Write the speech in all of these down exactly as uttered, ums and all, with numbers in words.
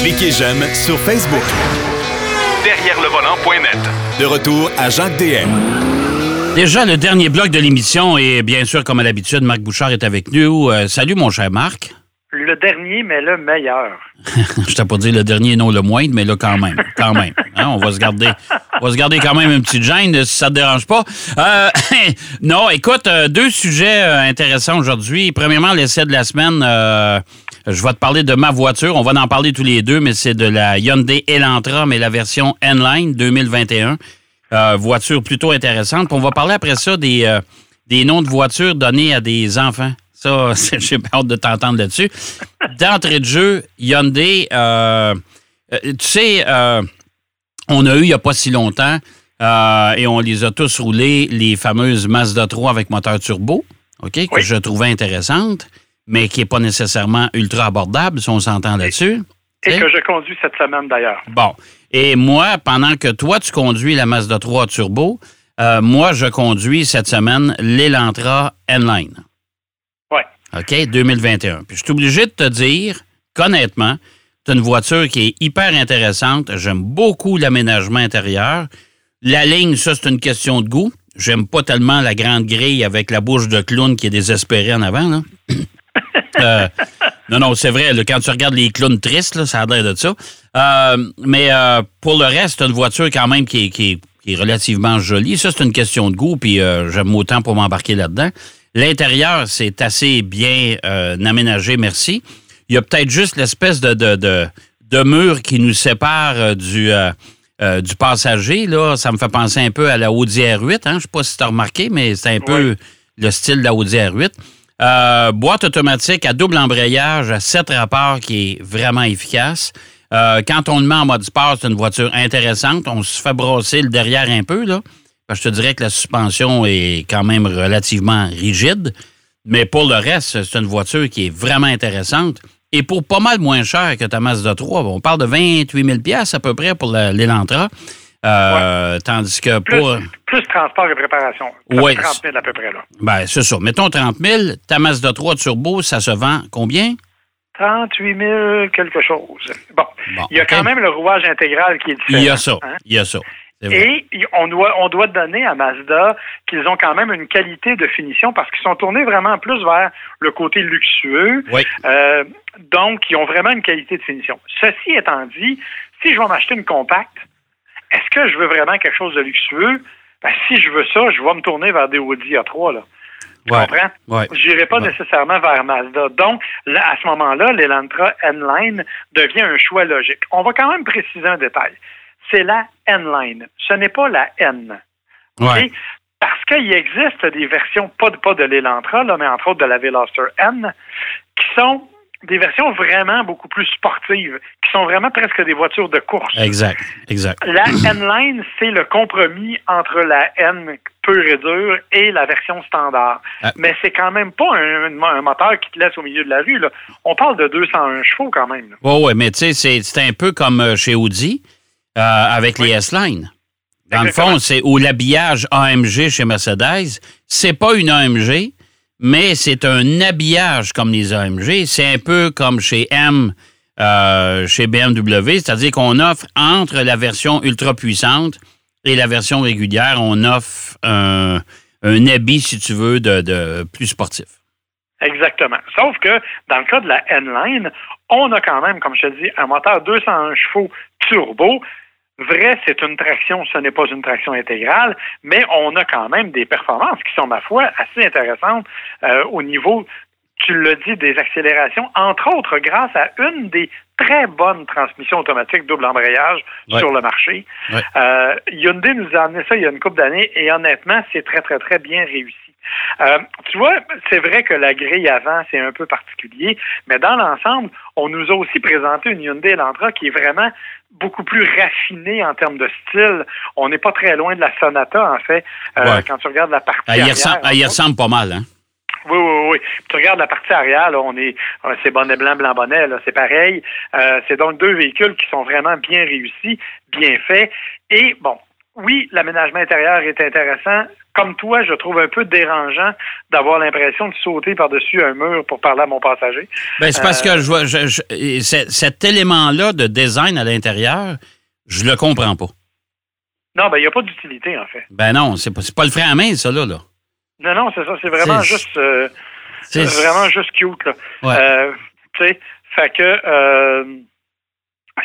Cliquez j'aime sur Facebook. Derrière le volant point net. De retour à Jacques D M. Déjà, le dernier bloc de l'émission et bien sûr, comme à l'habitude, Marc Bouchard est avec nous. Euh, salut, mon cher Marc. Le dernier, mais le meilleur. Je t'ai pas dit le dernier, non le moindre, mais là, quand même. Quand même. Hein, on va se garder... On va se garder quand même une petite gêne, si ça te dérange pas. Euh, non, écoute, euh, deux sujets euh, intéressants aujourd'hui. Premièrement, l'essai de la semaine, euh, je vais te parler de ma voiture. On va en parler tous les deux, mais c'est de la Hyundai Elantra, mais la version N-Line deux mille vingt et un. Euh, voiture plutôt intéressante. Puis on va parler après ça des, euh, des noms de voitures donnés à des enfants. Ça, j'ai hâte de t'entendre là-dessus. D'entrée de jeu, Hyundai, euh, euh, tu sais... Euh, On a eu, il n'y a pas si longtemps, euh, et on les a tous roulés, les fameuses Mazda trois avec moteur turbo, ok, que oui. je trouvais intéressante, mais qui n'est pas nécessairement ultra abordable, si on s'entend là-dessus. Et, et que je conduis cette semaine, d'ailleurs. Bon. Et moi, pendant que toi, tu conduis la Mazda trois turbo, euh, moi, je conduis cette semaine l'Elantra N-Line. Oui. OK, deux mille vingt et un. Puis je suis obligé de te dire, qu'honnêtement, c'est une voiture qui est hyper intéressante. J'aime beaucoup l'aménagement intérieur. La ligne, ça, c'est une question de goût. J'aime pas tellement la grande grille avec la bouche de clown qui est désespérée en avant. Là. euh, non, non, c'est vrai. Là, quand tu regardes les clowns tristes, là, ça a l'air de ça. Euh, mais euh, pour le reste, c'est une voiture quand même qui est, qui est, qui est relativement jolie. Ça, c'est une question de goût, puis euh, j'aime autant pour m'embarquer là-dedans. L'intérieur, c'est assez bien euh, aménagé, merci. Il y a peut-être juste l'espèce de, de, de, de mur qui nous sépare du, euh, euh, du passager. Là. Ça me fait penser un peu à la Audi R huit. Hein? Je ne sais pas si tu as remarqué, mais c'est un peu oui. le style de la Audi R huit. Euh, boîte automatique à double embrayage, à sept rapports qui est vraiment efficace. Euh, quand on le met en mode sport, c'est une voiture intéressante. On se fait brasser le derrière un peu. Là. Parce que je te dirais que la suspension est quand même relativement rigide. Mais pour le reste, c'est une voiture qui est vraiment intéressante. Et pour pas mal moins cher que ta Mazda trois, on parle de vingt-huit mille dollars à peu près pour l'Elantra. Euh, ouais. Tandis que plus, pour... Plus transport et préparation. Oui. trente mille à peu près, là. Bien, c'est sûr. Mettons trente mille, ta Mazda trois turbo, ça se vend combien? trente-huit mille quelque chose. Bon, bon il y a okay. quand même le rouage intégral qui est différent. Il y a ça, hein? il y a ça. Et on doit, on doit donner à Mazda qu'ils ont quand même une qualité de finition parce qu'ils sont tournés vraiment plus vers le côté luxueux. Oui. Euh, donc, ils ont vraiment une qualité de finition. Ceci étant dit, si je vais m'acheter une compacte, est-ce que je veux vraiment quelque chose de luxueux? Ben, si je veux ça, je vais me tourner vers des Audi A trois, là. Tu ouais, comprends? Ouais, je n'irai pas ouais. nécessairement vers Mazda. Donc, là, à ce moment-là, l'Elantra N-Line devient un choix logique. On va quand même préciser un détail. C'est la N-Line. Ce n'est pas la N. Ouais. Parce qu'il existe des versions, pas de, pas de l'Elantra, là, mais entre autres de la Veloster N, qui sont des versions vraiment beaucoup plus sportives, qui sont vraiment presque des voitures de course. Exact, exact. La N-Line, c'est le compromis entre la N pure et dure et la version standard. Ah. Mais c'est quand même pas un, un moteur qui te laisse au milieu de la rue. Là. On parle de deux cent un chevaux quand même. Oui, ouais, mais tu sais, c'est, c'est un peu comme chez Audi. Euh, avec oui. les S-Line. Dans Exactement. le fond, c'est où l'habillage A M G chez Mercedes, c'est pas une A M G, mais c'est un habillage comme les A M G. C'est un peu comme chez M, euh, chez B M W, c'est-à-dire qu'on offre entre la version ultra puissante et la version régulière, on offre un, un habit, si tu veux, de, de plus sportif. Exactement. Sauf que, dans le cas de la N-Line, on a quand même, comme je te dis, un moteur deux cent un chevaux turbo. Vrai, c'est une traction, ce n'est pas une traction intégrale, mais on a quand même des performances qui sont, ma foi, assez intéressantes euh, au niveau, tu l'as dit, des accélérations, entre autres grâce à une des très bonnes transmissions automatiques double embrayage ouais. sur le marché. Ouais. Euh, Hyundai nous a amené ça il y a une couple d'années et honnêtement, c'est très, très, très bien réussi. Euh, tu vois, c'est vrai que la grille avant, c'est un peu particulier, mais dans l'ensemble, on nous a aussi présenté une Hyundai Elantra qui est vraiment beaucoup plus raffinée en termes de style. On n'est pas très loin de la Sonata, en fait, euh, ouais. quand tu regardes la partie arrière. Elle y ressemble, elle y ressemble pas mal, hein? Oui, oui, oui. Tu regardes la partie arrière, là, on est, c'est bonnet blanc, blanc bonnet, là, c'est pareil. Euh, c'est donc deux véhicules qui sont vraiment bien réussis, bien faits, et bon, oui, l'aménagement intérieur est intéressant. Comme toi, je trouve un peu dérangeant d'avoir l'impression de sauter par-dessus un mur pour parler à mon passager. Bien, c'est parce euh, que je vois, je, je, cet élément-là de design à l'intérieur, je le comprends pas. Non, ben il n'y a pas d'utilité, en fait. Ben non, c'est pas, c'est pas le frein à main, ça, là. là. Non, non, c'est ça. C'est vraiment c'est, juste euh, c'est, c'est vraiment juste cute, là. Ouais. Euh, tu sais, fait que... Euh,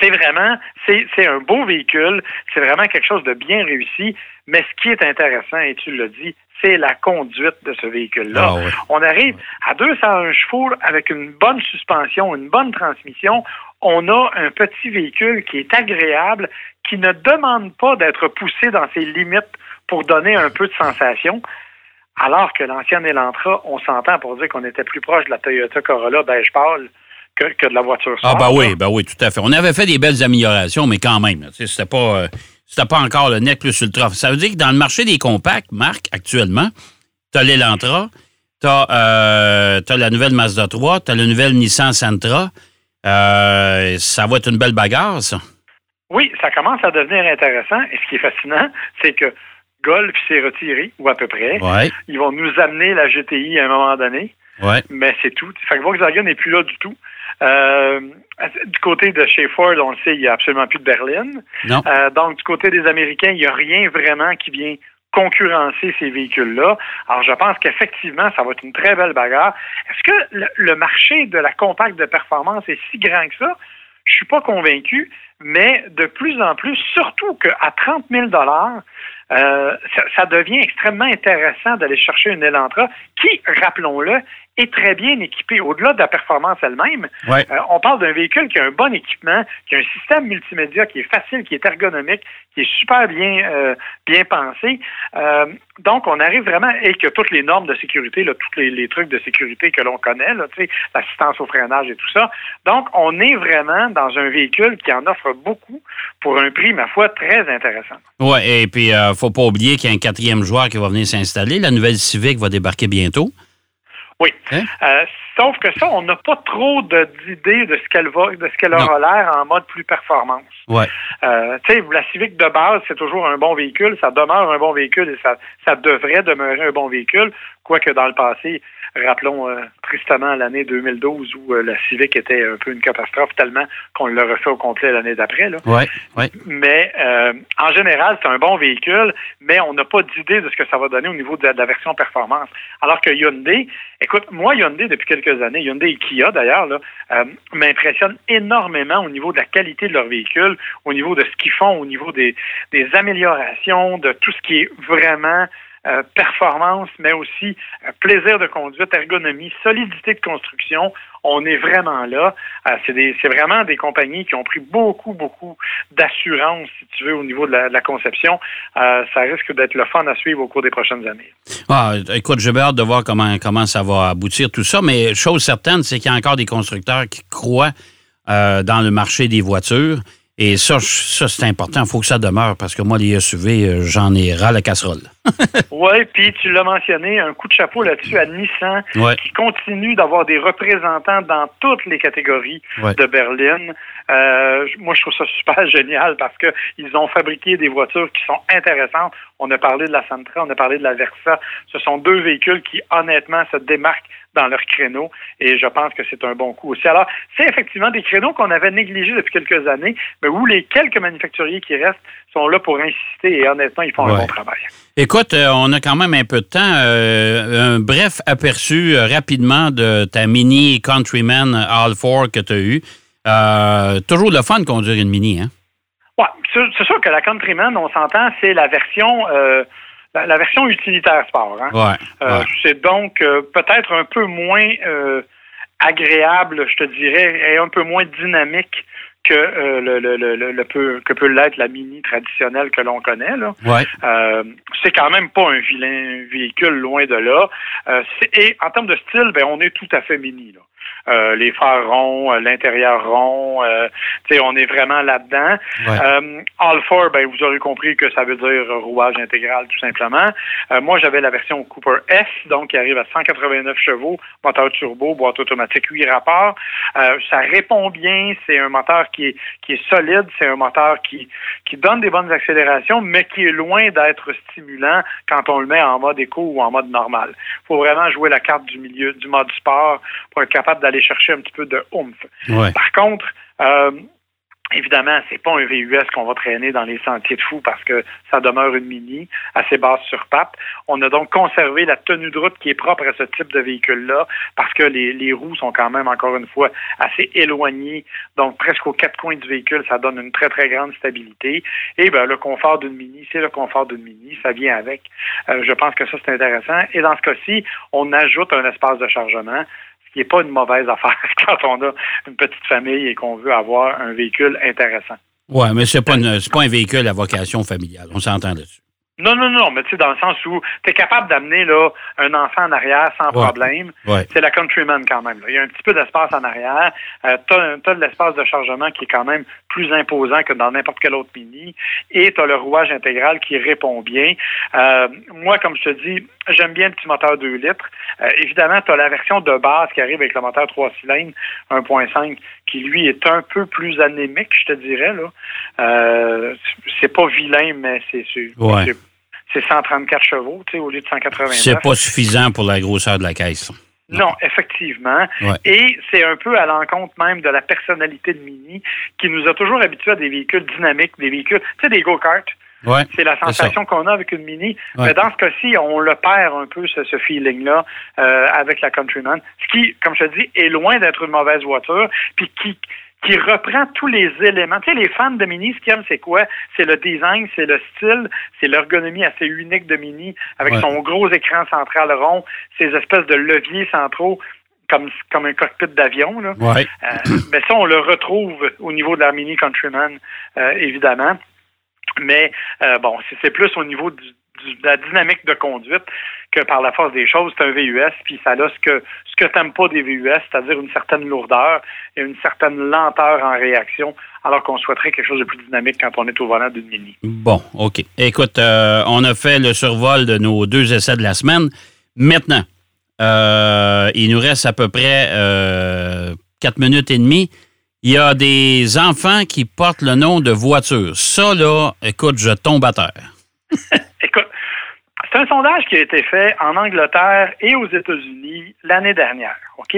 C'est vraiment, c'est, c'est un beau véhicule, c'est vraiment quelque chose de bien réussi, mais ce qui est intéressant, et tu l'as dit, c'est la conduite de ce véhicule-là. Ah ouais. On arrive à deux cent un chevaux avec une bonne suspension, une bonne transmission. On a un petit véhicule qui est agréable, qui ne demande pas d'être poussé dans ses limites pour donner un peu de sensation. Alors que l'ancienne Elantra, on s'entend pour dire qu'on était plus proche de la Toyota Corolla beige pâle. Que, que de la voiture. Ah, bah ben oui, bah ben oui, tout à fait. On avait fait des belles améliorations, mais quand même, tu sais, c'était pas, euh, c'était pas encore le nec plus ultra. Ça veut dire que dans le marché des compacts, Marc, actuellement, t'as l'Elantra, t'as, euh, t'as la nouvelle Mazda trois, t'as la nouvelle Nissan Sentra. Euh, ça va être une belle bagarre, ça. Oui, ça commence à devenir intéressant. Et ce qui est fascinant, c'est que Golf s'est retiré, ou à peu près. Ouais. Ils vont nous amener la G T I à un moment donné. Ouais. Mais c'est tout. Fait que Volkswagen n'est plus là du tout. Euh, du côté de chez Ford, on le sait, il n'y a absolument plus de berline. Non. Euh, donc, du côté des Américains, il n'y a rien vraiment qui vient concurrencer ces véhicules-là. Alors, je pense qu'effectivement, ça va être une très belle bagarre. Est-ce que le, le marché de la compacte de performance est si grand que ça? Je ne suis pas convaincu, mais de plus en plus, surtout qu'à trente mille dollars, euh, ça, ça devient extrêmement intéressant d'aller chercher une Elantra qui, rappelons-le, est très bien équipée. Au-delà de la performance elle-même, ouais. euh, on parle d'un véhicule qui a un bon équipement, qui a un système multimédia qui est facile, qui est ergonomique, qui est super bien, euh, bien pensé. Euh, donc, on arrive vraiment, et que toutes les normes de sécurité, là, tous les, les trucs de sécurité que l'on connaît, là, tu sais, l'assistance au freinage et tout ça. Donc, on est vraiment dans un véhicule qui en offre beaucoup pour un prix, ma foi, très intéressant. Oui, et puis, il euh, ne faut pas oublier qu'il y a un quatrième joueur qui va venir s'installer. La nouvelle Civic va débarquer bientôt. Oui. Hein? Euh, sauf que ça, on n'a pas trop de, d'idée de ce qu'elle va, de ce qu'elle aura l'air en mode plus performance. Ouais. Euh, tu sais, la Civic de base, c'est toujours un bon véhicule, ça demeure un bon véhicule et ça, ça devrait demeurer un bon véhicule, quoique dans le passé, rappelons euh, tristement l'année deux mille douze où euh, la Civic était un peu une catastrophe tellement qu'on l'a refait au complet l'année d'après. Là. Ouais, ouais. Mais euh, en général, c'est un bon véhicule, mais on n'a pas d'idée de ce que ça va donner au niveau de la, de la version performance. Alors que Hyundai, écoute, moi Hyundai depuis quelques années, Hyundai et Kia d'ailleurs, là, euh, m'impressionnent énormément au niveau de la qualité de leurs véhicules, au niveau de ce qu'ils font, au niveau des, des améliorations, de tout ce qui est vraiment... Euh, performance, mais aussi euh, plaisir de conduite, ergonomie, solidité de construction. On est vraiment là. Euh, c'est, des, c'est vraiment des compagnies qui ont pris beaucoup, beaucoup d'assurance, si tu veux, au niveau de la, de la conception. Euh, ça risque d'être le fun à suivre au cours des prochaines années. Ah, écoute, j'ai hâte de voir comment, comment ça va aboutir, tout ça, mais chose certaine, c'est qu'il y a encore des constructeurs qui croient euh, dans le marché des voitures. Et ça, ça c'est important. Il faut que ça demeure parce que moi, les S U V, j'en ai ras la casserole. Oui, puis tu l'as mentionné, un coup de chapeau là-dessus à Nissan ouais. qui continue d'avoir des représentants dans toutes les catégories ouais. de berline. Euh, moi, je trouve ça super génial parce que ils ont fabriqué des voitures qui sont intéressantes. On a parlé de la Sentra, on a parlé de la Versa. Ce sont deux véhicules qui, honnêtement, se démarquent dans leur créneau, et je pense que c'est un bon coup aussi. Alors, c'est effectivement des créneaux qu'on avait négligés depuis quelques années, mais où les quelques manufacturiers qui restent sont là pour insister, et honnêtement, ils font ouais. un bon travail. Écoute, euh, on a quand même un peu de temps. Euh, un bref aperçu euh, rapidement de ta Mini Countryman All four que tu as eue. Euh, toujours le fun de conduire une Mini, hein? Oui, c'est sûr que la Countryman, on s'entend, c'est la version... Euh, La, la version utilitaire sport, hein? Ouais, euh, ouais. C'est donc euh, peut-être un peu moins euh, agréable, je te dirais, et un peu moins dynamique que euh, le, le, le, le peu que peut l'être la Mini traditionnelle que l'on connaît, là. Ouais. Euh, c'est quand même pas un vilain véhicule, loin de là. Euh, c'est, et en termes de style, ben on est tout à fait Mini, là. euh, les phares ronds, euh, l'intérieur rond, euh, tu sais, on est vraiment là-dedans. Ouais. Euh, All four, ben, vous aurez compris que ça veut dire rouage intégral, tout simplement. Euh, moi, j'avais la version Cooper S, donc qui arrive à cent quatre-vingt-neuf chevaux, moteur turbo, boîte automatique, huit rapports. Euh, ça répond bien, c'est un moteur qui est, qui est solide, c'est un moteur qui, qui donne des bonnes accélérations, mais qui est loin d'être stimulant quand on le met en mode éco ou en mode normal. Il faut vraiment jouer la carte du milieu, du mode sport, pour être capable d'aller chercher un petit peu de oomph. Ouais. Par contre, euh, évidemment, c'est pas un V U S qu'on va traîner dans les sentiers de fous parce que ça demeure une Mini assez basse sur pattes. On a donc conservé la tenue de route qui est propre à ce type de véhicule-là parce que les, les roues sont quand même, encore une fois, assez éloignées. Donc, presque aux quatre coins du véhicule, ça donne une très, très grande stabilité. Et ben le confort d'une Mini, c'est le confort d'une Mini. Ça vient avec. Euh, je pense que ça, c'est intéressant. Et dans ce cas-ci, on ajoute un espace de chargement. Il n'est pas une mauvaise affaire quand on a une petite famille et qu'on veut avoir un véhicule intéressant. Oui, mais ce n'est pas, pas un véhicule à vocation familiale. On s'entend là-dessus. Non, non, non, mais tu sais, dans le sens où tu es capable d'amener là un enfant en arrière sans ouais. problème. Ouais. C'est la Countryman quand même. Là. Il y a un petit peu d'espace en arrière. Euh, tu as de l'espace de chargement qui est quand même plus imposant que dans n'importe quel autre Mini. Et tu as le rouage intégral qui répond bien. Euh, moi, comme je te dis, j'aime bien le petit moteur deux litres. Euh, évidemment, tu as la version de base qui arrive avec le moteur trois cylindres un virgule cinq qui, lui, est un peu plus anémique, je te dirais. Là. Euh, c'est pas vilain, mais c'est... c'est, ouais. c'est C'est cent trente-quatre chevaux, tu sais, au lieu de cent quatre-vingt-neuf. C'est pas suffisant pour la grosseur de la caisse. Non, non effectivement. Ouais. Et c'est un peu à l'encontre même de la personnalité de Mini, qui nous a toujours habitués à des véhicules dynamiques, des véhicules, tu sais, des go-karts. Ouais, c'est la sensation c'est qu'on a avec une Mini. Ouais. Mais dans ce cas-ci, on le perd un peu, ce, ce feeling-là, euh, avec la Countryman. Ce qui, comme je te dis, est loin d'être une mauvaise voiture, puis qui... qui reprend tous les éléments. Tu sais, les fans de Mini, ce qu'ils aiment, c'est quoi? C'est le design, c'est le style, c'est l'ergonomie assez unique de Mini, avec ouais. son gros écran central rond, ses espèces de leviers centraux, comme, comme un cockpit d'avion. Là. Ouais. Euh, mais ça, on le retrouve au niveau de la Mini Countryman, euh, évidemment. Mais, euh, bon, c'est, c'est plus au niveau du de la dynamique de conduite que par la force des choses, c'est un V U S, puis ça a ce que ce que t'aimes pas des V U S, c'est-à-dire une certaine lourdeur et une certaine lenteur en réaction, alors qu'on souhaiterait quelque chose de plus dynamique quand on est au volant d'une Mini. Bon, OK. Écoute, euh, on a fait le survol de nos deux essais de la semaine. Maintenant, euh, il nous reste à peu près euh, quatre minutes et demie. Il y a des enfants qui portent le nom de voiture. Ça, là, écoute, je tombe à terre. Écoute, c'est un sondage qui a été fait en Angleterre et aux États-Unis l'année dernière, OK?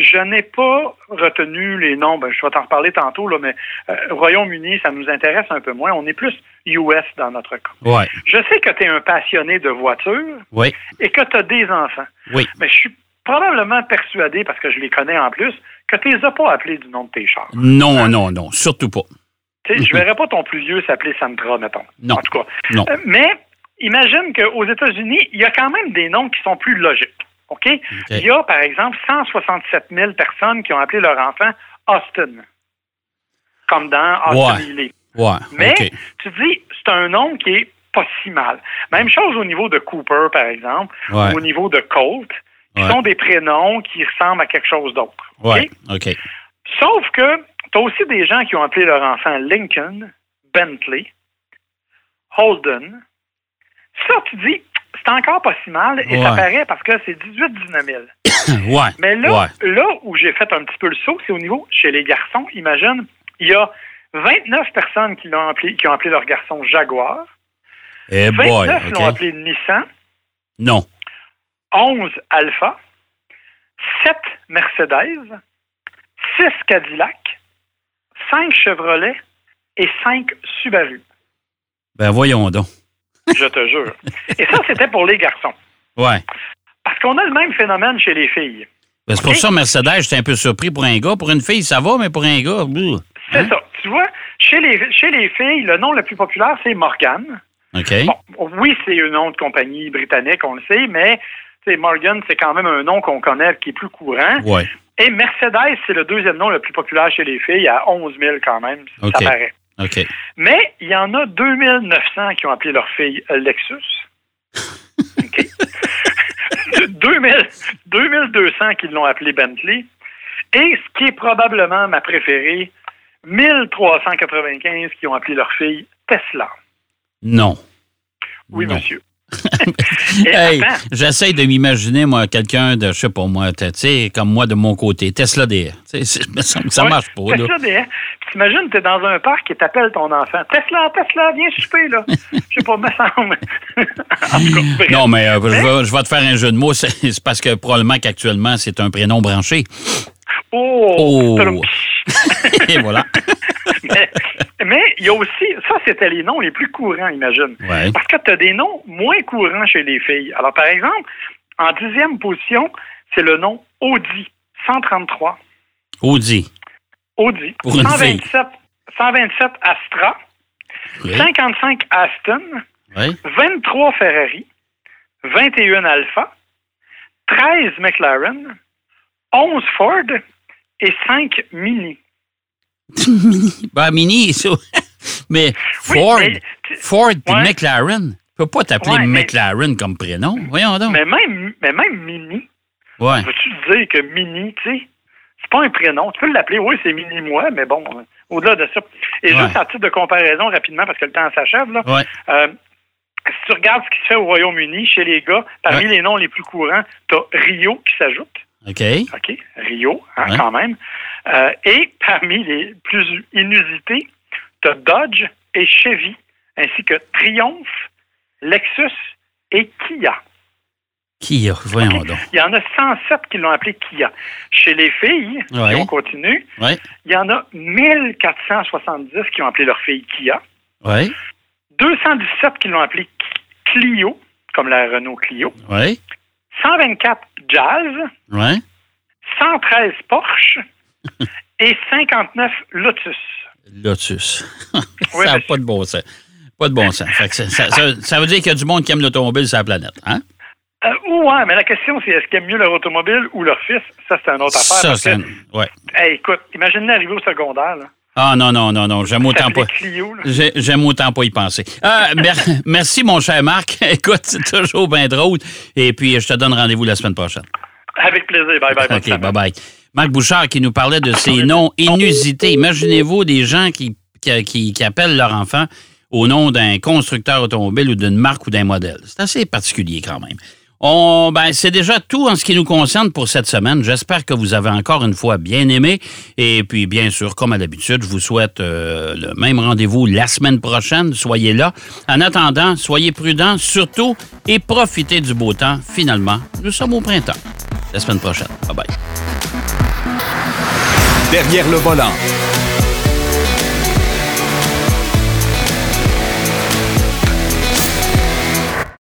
Je n'ai pas retenu les noms, ben, je vais t'en reparler tantôt, là, mais euh, Royaume-Uni, ça nous intéresse un peu moins. On est plus U S dans notre cas. Ouais. Je sais que tu es un passionné de voitures oui. et que tu as des enfants. Oui. Mais je suis probablement persuadé, parce que je les connais en plus, que tu les as pas appelés du nom de tes chars. Non, hein? non, non, surtout pas. Mm-hmm. Je ne verrais pas ton plus vieux s'appeler Sentra, mettons. Non. En tout cas. Non. Euh, mais imagine qu'aux États-Unis, il y a quand même des noms qui sont plus logiques. OK? Okay. Il y a, par exemple, cent soixante-sept mille personnes qui ont appelé leur enfant Austin. Comme dans Austin Healey. Ouais. Ouais. Mais okay. tu dis, c'est un nom qui est pas si mal. Même chose au niveau de Cooper, par exemple, ouais. ou au niveau de Colt, qui ouais. sont des prénoms qui ressemblent à quelque chose d'autre. OK? Ouais. Okay. Sauf que t'as aussi des gens qui ont appelé leur enfant Lincoln, Bentley, Holden. Ça, tu dis, c'est encore pas si mal, et ouais. ça paraît parce que c'est dix-huit dix-neuf mille. ouais. Mais là, ouais. là où j'ai fait un petit peu le saut, c'est au niveau, chez les garçons, imagine, il y a vingt-neuf personnes qui, l'ont appelé, qui ont appelé leur garçon Jaguar. Hey vingt-neuf boy, okay. l'ont appelé Nissan. Non. onze Alpha. sept Mercedes. six Cadillac, cinq Chevrolet et cinq Subaru. Ben voyons donc. Je te jure. Et ça, c'était pour les garçons. Ouais. Parce qu'on a le même phénomène chez les filles. Ben, c'est pour okay? ça, Mercedes, j'étais un peu surpris pour un gars. Pour une fille, ça va, mais pour un gars... Hein? C'est ça. Tu vois, chez les, chez les filles, le nom le plus populaire, c'est Morgan. OK. Bon, oui, c'est un nom de compagnie britannique, on le sait, mais Morgan, c'est quand même un nom qu'on connaît qui est plus courant. Ouais. Et Mercedes, c'est le deuxième nom le plus populaire chez les filles, à onze mille quand même, okay. ça paraît. Okay. Mais il y en a deux mille neuf cents qui ont appelé leur fille Lexus. Okay. deux mille, deux mille deux cents qui l'ont appelé Bentley. Et ce qui est probablement ma préférée, mille trois cent quatre-vingt-quinze qui ont appelé leur fille Tesla. Non. Oui, non. Monsieur. Hey, j'essaie de m'imaginer, moi, quelqu'un de, je sais pas, moi, tu sais, comme moi de mon côté, Tesla D R. Tu sais, ça marche pas, là. Tesla D R. T'imagines, t'es dans un parc et t'appelles ton enfant. Tesla, Tesla, viens souper, là. Je sais pas, me semble. En tout cas, non, mais, euh, mais... Je, vais, je vais te faire un jeu de mots. C'est, c'est parce que probablement qu'actuellement, c'est un prénom branché. Oh! Oh. Et voilà. Mais il y a aussi, ça c'était les noms les plus courants, imagine. Ouais. Parce que tu as des noms moins courants chez les filles. Alors par exemple, en dixième position, c'est le nom Audi, cent trente-trois. Audi. Audi. Pour cent vingt-sept, cent vingt-sept Astra, ouais. cinquante-cinq Aston, ouais. vingt-trois Ferrari, vingt et un Alfa, treize McLaren, onze Ford et cinq Mini. Ben, Mini, ça. Mais Ford, oui, mais tu... Ford et ouais. McLaren. Tu ne peux pas t'appeler ouais, mais... McLaren comme prénom. Voyons donc. Mais même, mais même Mini. Ouais. Veux-tu dire que Mini, tu sais, c'est pas un prénom. Tu peux l'appeler, oui, c'est Mini moi, mais bon, au-delà de ça. Et ouais. Juste à titre de comparaison, rapidement, parce que le temps s'achève, là. Ouais. Euh, si tu regardes ce qui se fait au Royaume-Uni, chez les gars, parmi ouais. les noms les plus courants, tu as Rio qui s'ajoute. OK. OK. Rio, hein, ouais. quand même. Euh, et parmi les plus inusités, tu as Dodge et Chevy, ainsi que Triumph, Lexus et Kia. Kia, voyons okay. donc. Il y en a cent sept qui l'ont appelé Kia. Chez les filles, ouais. si on continue, ouais. il y en a mille quatre cent soixante-dix qui ont appelé leur fille Kia. Ouais. deux cent dix-sept qui l'ont appelé Clio, comme la Renault Clio. Oui. cent vingt-quatre Jazz, ouais. cent treize Porsche et cinquante-neuf Lotus. Lotus. Ça n'a oui, pas de bon sens. Pas de bon sens. Fait que ça, ça, ça, ça veut dire qu'il y a du monde qui aime l'automobile sur la planète, hein? Euh, oui, mais la question, c'est est-ce qu'ils aiment mieux leur automobile ou leur fils? Ça, c'est une autre affaire. Ça, parce c'est un... ouais. hey, écoute, imaginez arriver au secondaire, là. Ah non, non, non, non, j'aime autant pas. Clio, j'ai, j'aime autant pas y penser. Ah, mer- merci, mon cher Marc. Écoute, c'est toujours bien drôle. Et puis, je te donne rendez-vous la semaine prochaine. Avec plaisir. Bye bye. OK, bye bye. Marc Bouchard qui nous parlait de ces noms inusités. Imaginez-vous des gens qui, qui, qui, qui appellent leur enfant au nom d'un constructeur automobile ou d'une marque ou d'un modèle. C'est assez particulier quand même. On, ben, c'est déjà tout en ce qui nous concerne pour cette semaine. J'espère que vous avez encore une fois bien aimé. Et puis, bien sûr, comme à l'habitude, je vous souhaite euh, le même rendez-vous la semaine prochaine. Soyez là. En attendant, soyez prudents, surtout, et profitez du beau temps. Finalement, nous sommes au printemps. La semaine prochaine. Bye-bye. Derrière le volant.